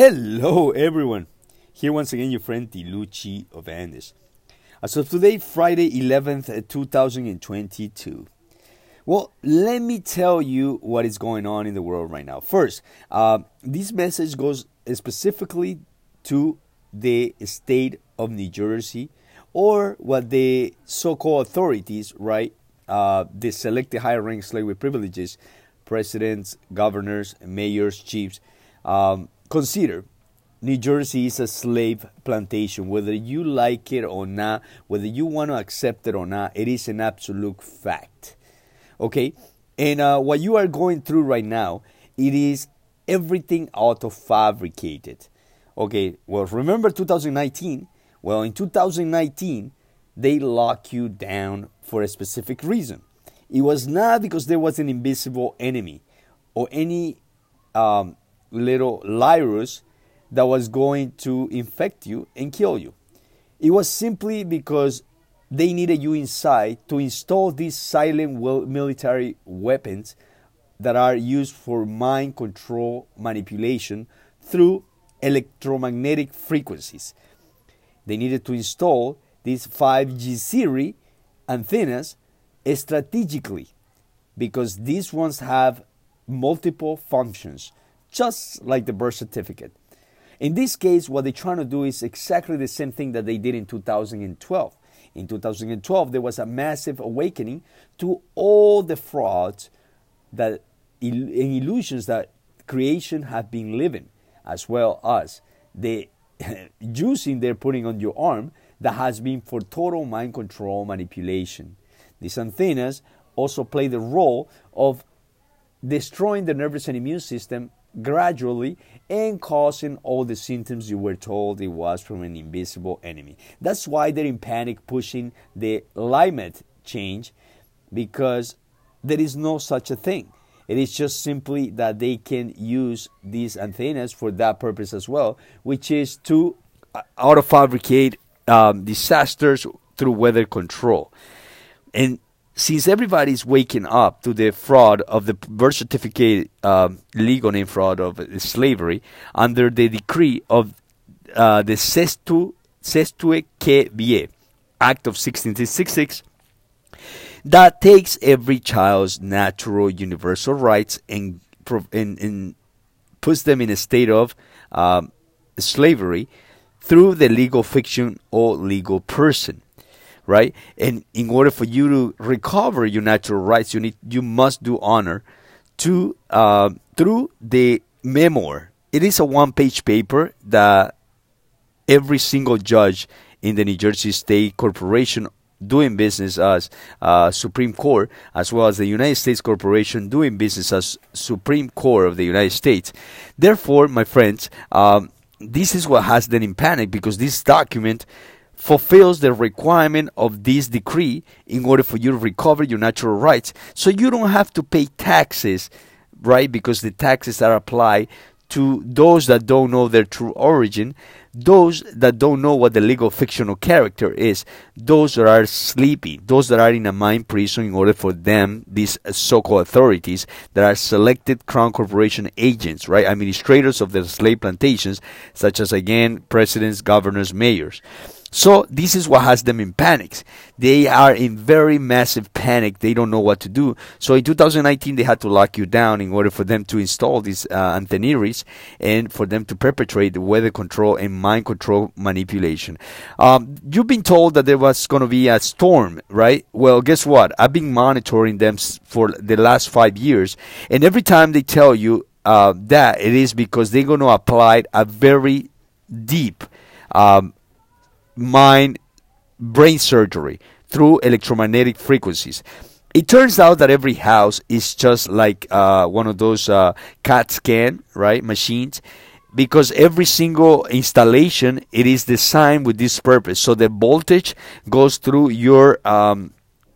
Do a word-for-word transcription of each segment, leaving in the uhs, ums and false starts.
Hello everyone, here once again your friend Tiluchi of Andes. As of today, Friday eleventh, two thousand twenty-two. Well, let me tell you what is going on in the world right now. First, uh, this message goes specifically to the state of New Jersey, or what the so-called authorities, right, uh, they select the higher rank slave with privileges, presidents, governors, mayors, chiefs, um, consider New Jersey is a slave plantation. Whether you like it or not, whether you want to accept it or not, it is an absolute fact. Okay? And uh, what you are going through right now, it is everything auto-fabricated. Okay, well, remember two thousand nineteen? Well, in two thousand nineteen, they locked you down for a specific reason. It was not because there was an invisible enemy or any um, little LIErus that was going to infect you and kill you. It was simply because they needed you inside to install these silent military weapons that are used for mind control manipulation through electromagnetic frequencies. They needed to install these five G series antennas strategically because these ones have multiple functions, just like the birth certificate. In this case, what they're trying to do is exactly the same thing that they did in two thousand twelve. In two thousand twelve, there was a massive awakening to all the frauds that, and illusions that creation have been living, as well as the juicing they're putting on your arm that has been for total mind control manipulation. These antennas also play the role of destroying the nervous and immune system gradually and causing all the symptoms you were told it was from an invisible enemy. That's why they're in panic pushing the climate change, because there is no such a thing. It is just simply that they can use these antennas for that purpose as well, which is to auto-fabricate um, disasters through weather control. And since everybody's waking up to the fraud of the birth certificate, um, legal name fraud of slavery, under the decree of uh, the Cestui Que Vie Act of sixteen sixty-six, that takes every child's natural universal rights and, and, and puts them in a state of um, slavery through the legal fiction or legal person. Right? And in order for you to recover your natural rights, you need, you must do honor to uh, through the memoir. It is a one-page paper that every single judge in the New Jersey State Corporation doing business as uh, Supreme Court, as well as the United States Corporation doing business as Supreme Court of the United States. Therefore, my friends, um, this is what has them in panic, because this document fulfills the requirement of this decree in order for you to recover your natural rights, so you don't have to pay taxes, right? Because the taxes are applied to those that don't know their true origin, those that don't know what the legal fictional character is, those that are sleepy, those that are in a mind prison, in order for them, these so-called authorities that are selected Crown Corporation agents, right, administrators of the slave plantations, such as, again, presidents, governors, mayors. So this is what has them in panics. They are in very massive panic. They don't know what to do. So in two thousand nineteen, they had to lock you down in order for them to install these uh, antennaries and for them to perpetrate the weather control and mind control manipulation. Um, you've been told that there was going to be a storm, right? Well, guess what? I've been monitoring them for the last five years. And every time they tell you uh, that, it is because they're going to apply a very deep um mind brain surgery through electromagnetic frequencies. It turns out that every house is just like uh, one of those uh, CAT scan, right, machines, because every single installation, it is designed with this purpose. So the voltage goes through your um,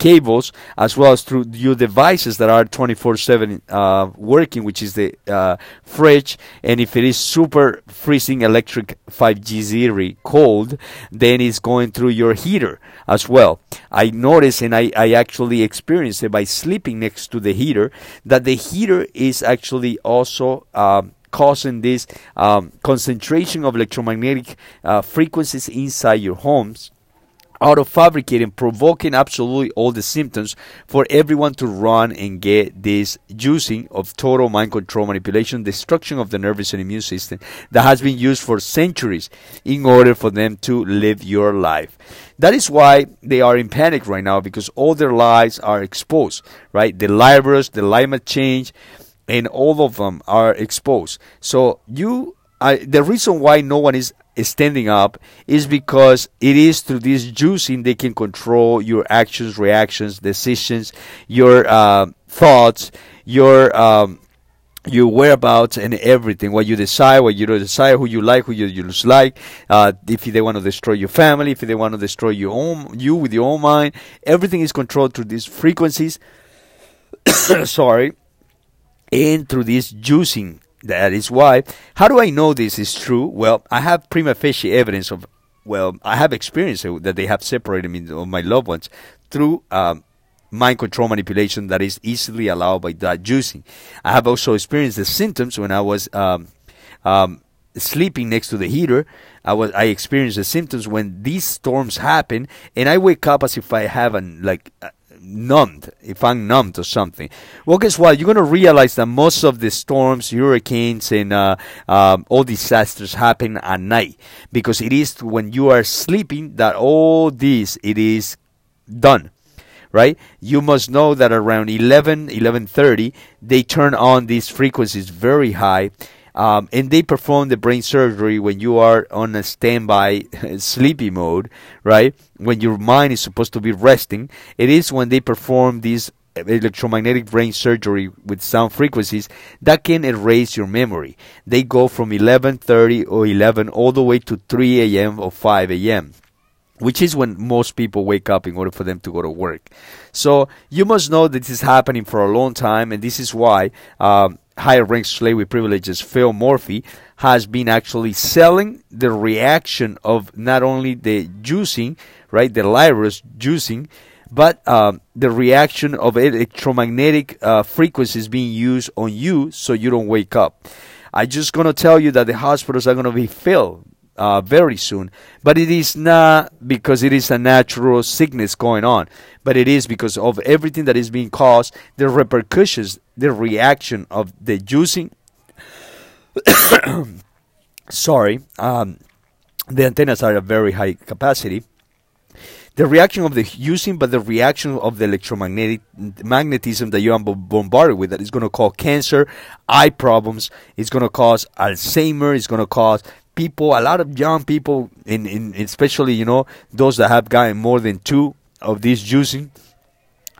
cables, as well as through your devices that are twenty-four seven uh, working, which is the uh, fridge. And if it is super freezing electric five G zero cold, then it's going through your heater as well. I noticed, and I, I actually experienced it by sleeping next to the heater, that the heater is actually also um, causing this um, concentration of electromagnetic uh, frequencies inside your homes, out of fabricating, provoking absolutely all the symptoms for everyone to run and get this using of total mind control manipulation, destruction of the nervous and immune system that has been used for centuries in order for them to live your life. That is why they are in panic right now, because all their lives are exposed, right? The LIErus, the climate change, and all of them are exposed. So you, I, the reason why no one is standing up is because it is through this juicing they can control your actions, reactions, decisions, your uh, thoughts, your um, your whereabouts, and everything. What you decide, what you don't decide, who you like, who you, you dislike. Uh, if they want to destroy your family, if they want to destroy your own, you with your own mind, everything is controlled through these frequencies. Sorry, and through this juicing. That is why. How do I know this is true? Well, I have prima facie evidence of, well, I have experience that they have separated me of my loved ones through um, mind control manipulation that is easily allowed by that juicing. I have also experienced the symptoms when I was um, um, sleeping next to the heater. I was I experienced the symptoms when these storms happen, and I wake up as if I have an, like... Uh, numbed, if I'm numbed or something. Well, guess what? You're going to realize that most of the storms, hurricanes, and uh, um, all disasters happen at night, because it is when you are sleeping that all this, it is done, right? You must know that around eleven, eleven thirty, they turn on these frequencies very high, Um, and they perform the brain surgery when you are on a standby sleepy mode, right? When your mind is supposed to be resting. It is when they perform this electromagnetic brain surgery with sound frequencies that can erase your memory. They go from eleven thirty or eleven all the way to three a.m. or five a.m., which is when most people wake up in order for them to go to work. So you must know that this is happening for a long time, and this is why um, higher rank slave with privileges Phil Murphy has been actually selling the reaction of not only the juicing, right, the LIErus juicing, but um, the reaction of electromagnetic uh, frequencies being used on you so you don't wake up. I'm just going to tell you that the hospitals are going to be filled uh, very soon, but it is not because it is a natural sickness going on, but it is because of everything that is being caused, the repercussions, the reaction of the juicing, sorry, um, the antennas are at very high capacity, the reaction of the using, but the reaction of the electromagnetic magnetism that you are bombarded with, that is going to cause cancer, eye problems, it's going to cause Alzheimer's, it's going to cause people, a lot of young people, in, in especially, you know, those that have gotten more than two of these juicing,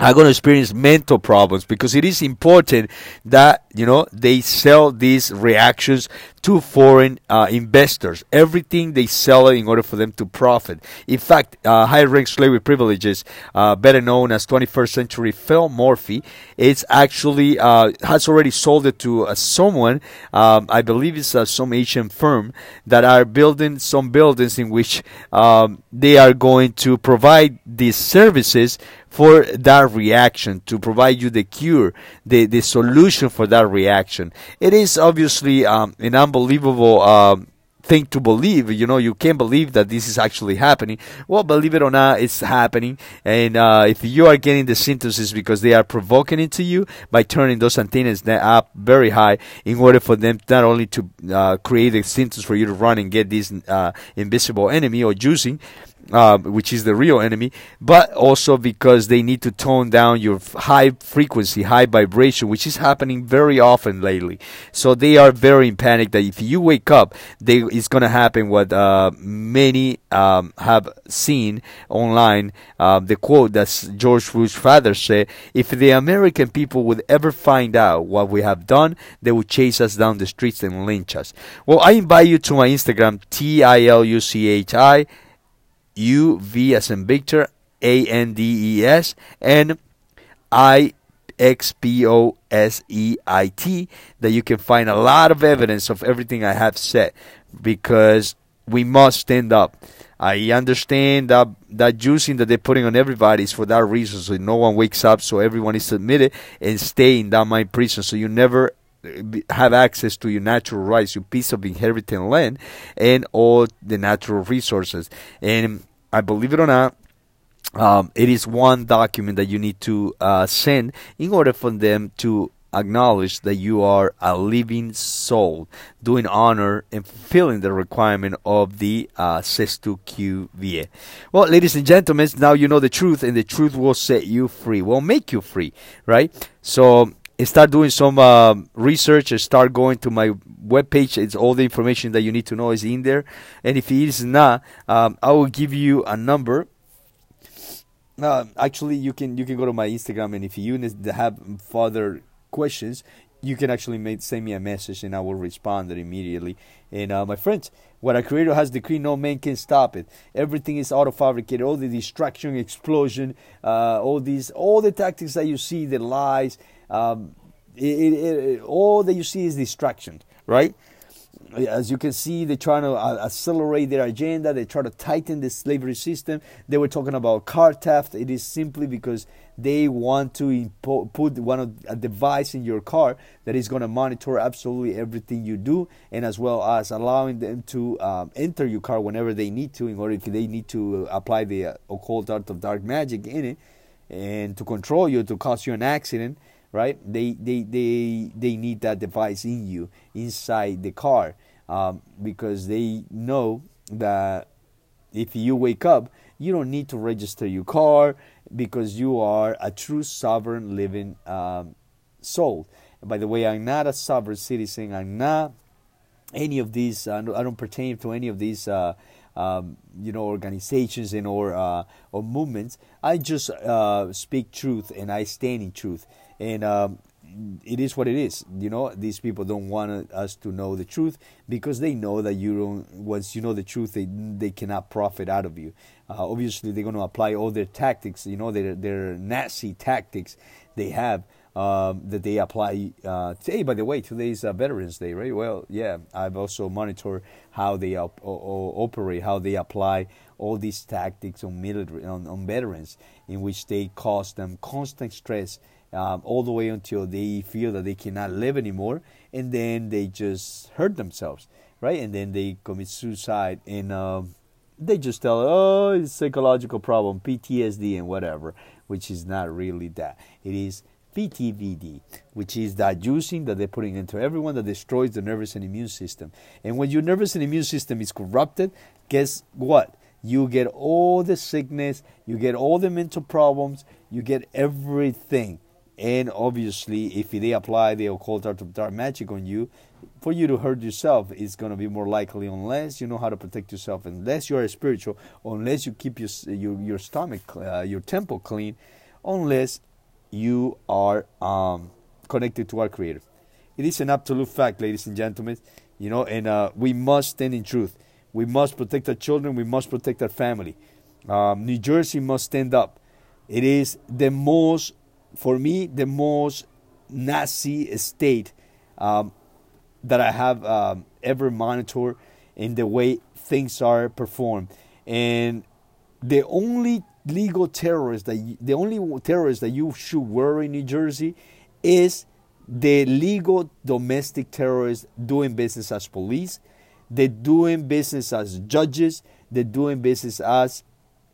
are going to experience mental problems, because it is important that, you know, they sell these reactions to foreign uh, investors. Everything they sell in order for them to profit. In fact, uh, high-rank slave with privileges, uh, better known as twenty-first century Phil Murphy, it's actually uh, has already sold it to uh, someone. Um, I believe it's uh, some Asian firm that are building some buildings in which um, they are going to provide these services for that reaction, to provide you the cure, the, the solution for that reaction. It is obviously um, an unbelievable um, thing to believe. You know, you can't believe that this is actually happening. Well, believe it or not, it's happening. And uh, if you are getting the symptoms, it's because they are provoking it to you by turning those antennas up very high in order for them not only to uh, create the symptoms for you to run and get this uh, invisible enemy or juicing, Uh, which is the real enemy, but also because they need to tone down your high frequency, high vibration, which is happening very often lately. So they are very in panic that if you wake up, they, it's going to happen what uh, many um, have seen online. Uh, the quote that George Bush's father said, if the American people would ever find out what we have done, they would chase us down the streets and lynch us. Well, I invite you to my Instagram, T I L U C H I, U V as in Victor, A N D E S, and I X P O S E I T, that you can find a lot of evidence of everything I have said, because we must stand up. I understand that that juicing that they're putting on everybody is for that reason, so no one wakes up, so everyone is submitted and stay in that mind prison, so you never have access to your natural rights, your piece of inherited land, and all the natural resources. And I believe it or not, um, it is one document that you need to uh, send in order for them to acknowledge that you are a living soul, doing honor and fulfilling the requirement of the uh, Cestui Que Vie. Well, ladies and gentlemen, now you know the truth, and the truth will set you free, will make you free, right? So start doing some uh, research, start going to my webpage. It's all the information that you need to know is in there. And if it is not, um, I will give you a number. Uh, actually, you can you can go to my Instagram, and if you have further questions, you can actually make, send me a message, and I will respond immediately. And uh, my friends, what our Creator has decreed, no man can stop it. Everything is auto-fabricated. All the distraction, explosion, uh, all these, all the tactics that you see, the lies, um, it, it, it, all that you see is distraction, right? As you can see, they're trying to uh, accelerate their agenda. They try to tighten the slavery system. They were talking about car theft. It is simply because they want to impo- put one of, a device in your car that is going to monitor absolutely everything you do, and as well as allowing them to um, enter your car whenever they need to, in order if they need to apply the uh, occult art of dark magic in it, and to control you, to cause you an accident. Right? They they they they need that device in you, inside the car, um, because they know that if you wake up, you don't need to register your car, because you are a true sovereign living um, soul. And by the way, I'm not a sovereign citizen. I'm not any of these. I don't, I don't pertain to any of these. Uh, Um, you know, organizations and or uh, or movements. I just uh, speak truth, and I stand in truth, and um, it is what it is. You know, these people don't want us to know the truth, because they know that you don't. Once you know the truth, they they cannot profit out of you. Uh, obviously, they're going to apply all their tactics. You know, their their Nazi tactics they have. Um, that they apply uh, today. By the way, today's uh, Veterans Day, right? Well, yeah, I've also monitored how they op- o- operate, how they apply all these tactics on military, on, on veterans, in which they cause them constant stress um, all the way until they feel that they cannot live anymore, and then they just hurt themselves, right? And then they commit suicide, and um, they just tell, oh, it's a psychological problem, P T S D and whatever, which is not really that. It is P T V D, which is that juicing that they're putting into everyone that destroys the nervous and immune system. And when your nervous and immune system is corrupted, guess what? You get all the sickness, you get all the mental problems, you get everything. And obviously, if they apply the occult art of dark magic on you, for you to hurt yourself, it's going to be more likely, unless you know how to protect yourself, unless you are spiritual, unless you keep your your, your stomach, uh, your temple clean, unless you are um, connected to our Creator. It is an absolute fact, ladies and gentlemen. You know, and uh, we must stand in truth. We must protect our children. We must protect our family. Um, New Jersey must stand up. It is the most, for me, the most Nazi state um, that I have um, ever monitored in the way things are performed. And the only legal terrorists that you, the only terrorists that you should worry in New Jersey is the legal domestic terrorists doing business as police, they're doing business as judges, they're doing business as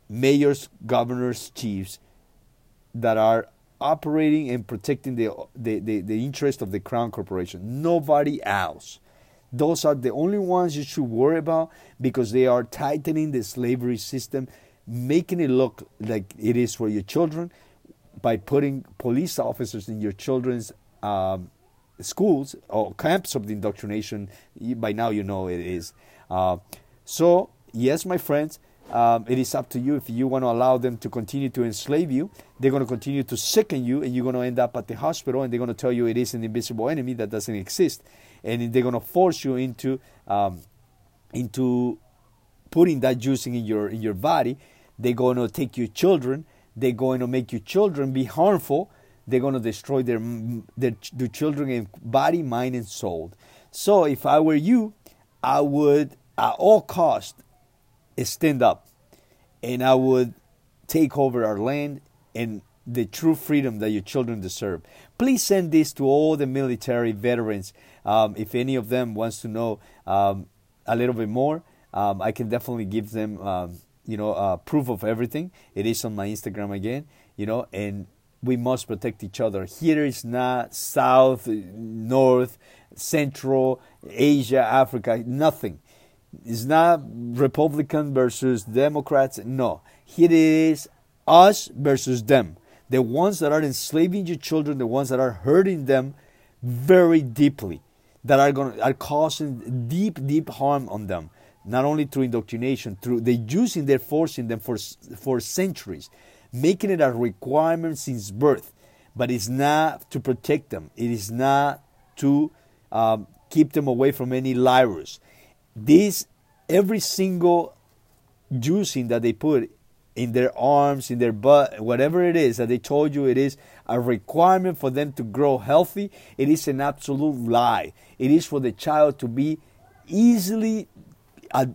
mayors, governors, chiefs that are operating and protecting the the, the, the interest of the Crown Corporation. Nobody else. Those are the only ones you should worry about, because they are tightening the slavery system, making it look like it is for your children by putting police officers in your children's um, schools or camps of the indoctrination. By now you know it is. Uh, so, yes, my friends, um, it is up to you if you want to allow them to continue to enslave you. They're going to continue to sicken you, and you're going to end up at the hospital, and they're going to tell you it is an invisible enemy that doesn't exist. And they're going to force you into um, into putting that juicing in your in your body. They're going to take your children. They're going to make your children be harmful. They're going to destroy their their, their children in body, mind, and soul. So if I were you, I would at all costs stand up. And I would take over our land and the true freedom that your children deserve. Please send this to all the military veterans. Um, if any of them wants to know um, a little bit more, um, I can definitely give them, um, you know, uh, proof of everything. It is on my Instagram again, you know, and we must protect each other. Here is not South, North, Central, Asia, Africa, nothing. It's not Republican versus Democrats. No, here it is us versus them. The ones that are enslaving your children, the ones that are hurting them very deeply, that are going are causing deep, deep harm on them. Not only through indoctrination, through the using, they're forcing them for for centuries, making it a requirement since birth. But it's not to protect them. It is not to um, keep them away from any LIErus. This, every single juicing that they put in their arms, in their butt, whatever it is that they told you, it is a requirement for them to grow healthy. It is an absolute lie. It is for the child to be easily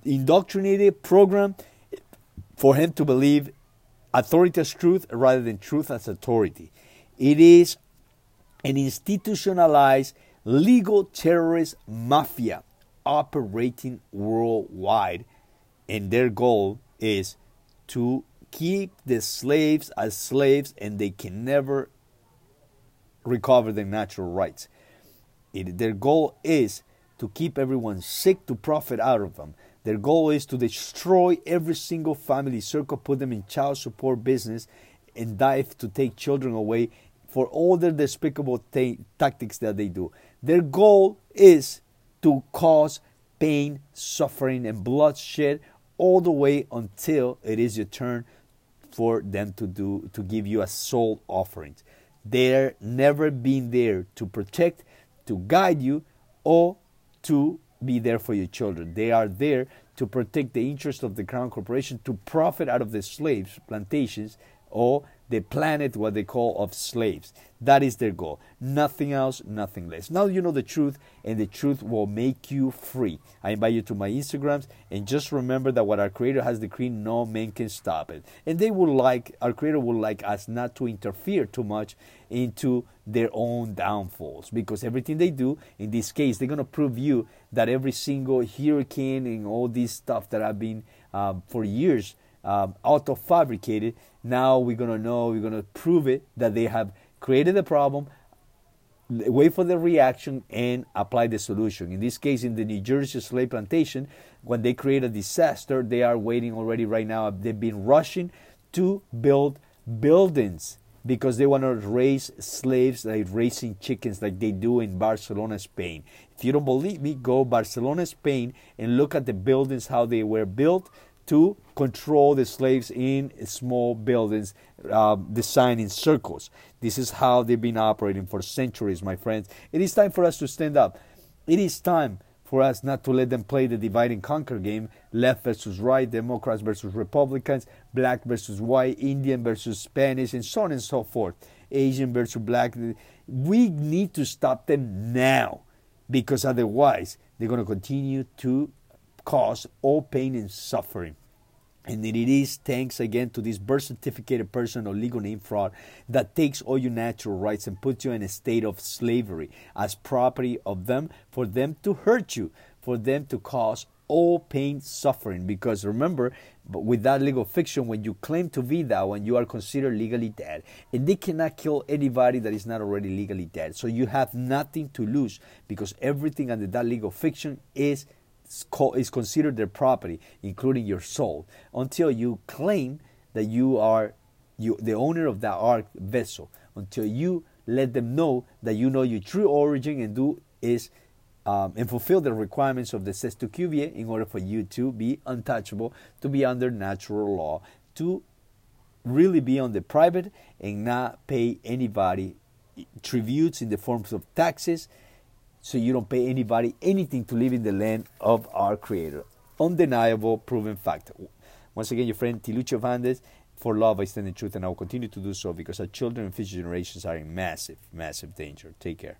indoctrinated, programmed, for him to believe authority as truth rather than truth as authority. It is an institutionalized, legal terrorist mafia operating worldwide, and their goal is to keep the slaves as slaves, and they can never recover their natural rights. It, their goal is to keep everyone sick, to profit out of them. Their goal is to destroy every single family circle, put them in child support business, and dive to take children away for all their despicable t- tactics that they do. Their goal is to cause pain, suffering, and bloodshed all the way until it is your turn for them to do to give you a soul offering. They're never been there to protect, to guide you, or to be there for your children. They are there to protect the interests of the Crown Corporation, to profit out of the slaves, plantations, or the planet, what they call of slaves. That is their goal. Nothing else, nothing less. Now you know the truth, and the truth will make you free. I invite you to my Instagrams, and just remember that what our Creator has decreed, no man can stop it. And they would like, our Creator would like us not to interfere too much into their own downfalls, because everything they do, in this case, they're going to prove you that every single hurricane and all this stuff that I've been um, for years Um, auto-fabricated, now we're going to know, we're going to prove it, that they have created the problem, wait for the reaction, and apply the solution. In this case, in the New Jersey slave plantation, when they create a disaster, they are waiting already right now. They've been rushing to build buildings because they want to raise slaves like raising chickens, like they do in Barcelona, Spain. If you don't believe me, go Barcelona, Spain, and look at the buildings, how they were built to control the slaves in small buildings, uh, designed in circles. This is how they've been operating for centuries, my friends. It is time for us to stand up. It is time for us not to let them play the divide and conquer game, left versus right, Democrats versus Republicans, black versus white, Indian versus Spanish, and so on and so forth, Asian versus black. We need to stop them now, because otherwise they're going to continue to cause all pain and suffering. And it is thanks again to this birth certificate person or legal name fraud that takes all your natural rights and puts you in a state of slavery as property of them, for them to hurt you, for them to cause all pain, suffering. Because remember, but with that legal fiction, when you claim to be that one, you are considered legally dead, and they cannot kill anybody that is not already legally dead. So you have nothing to lose, because everything under that legal fiction is is considered their property, including your soul, until you claim that you are you, the owner of that ark vessel, until you let them know that you know your true origin and do is um, and fulfill the requirements of the Cestui Que Vie in order for you to be untouchable, to be under natural law, to really be on the private and not pay anybody tributes in the forms of taxes, so you don't pay anybody anything to live in the land of our Creator. Undeniable, proven fact. Once again, your friend Tiluchi of Andes. For love, I stand in truth, and I will continue to do so, because our children and future generations are in massive, massive danger. Take care.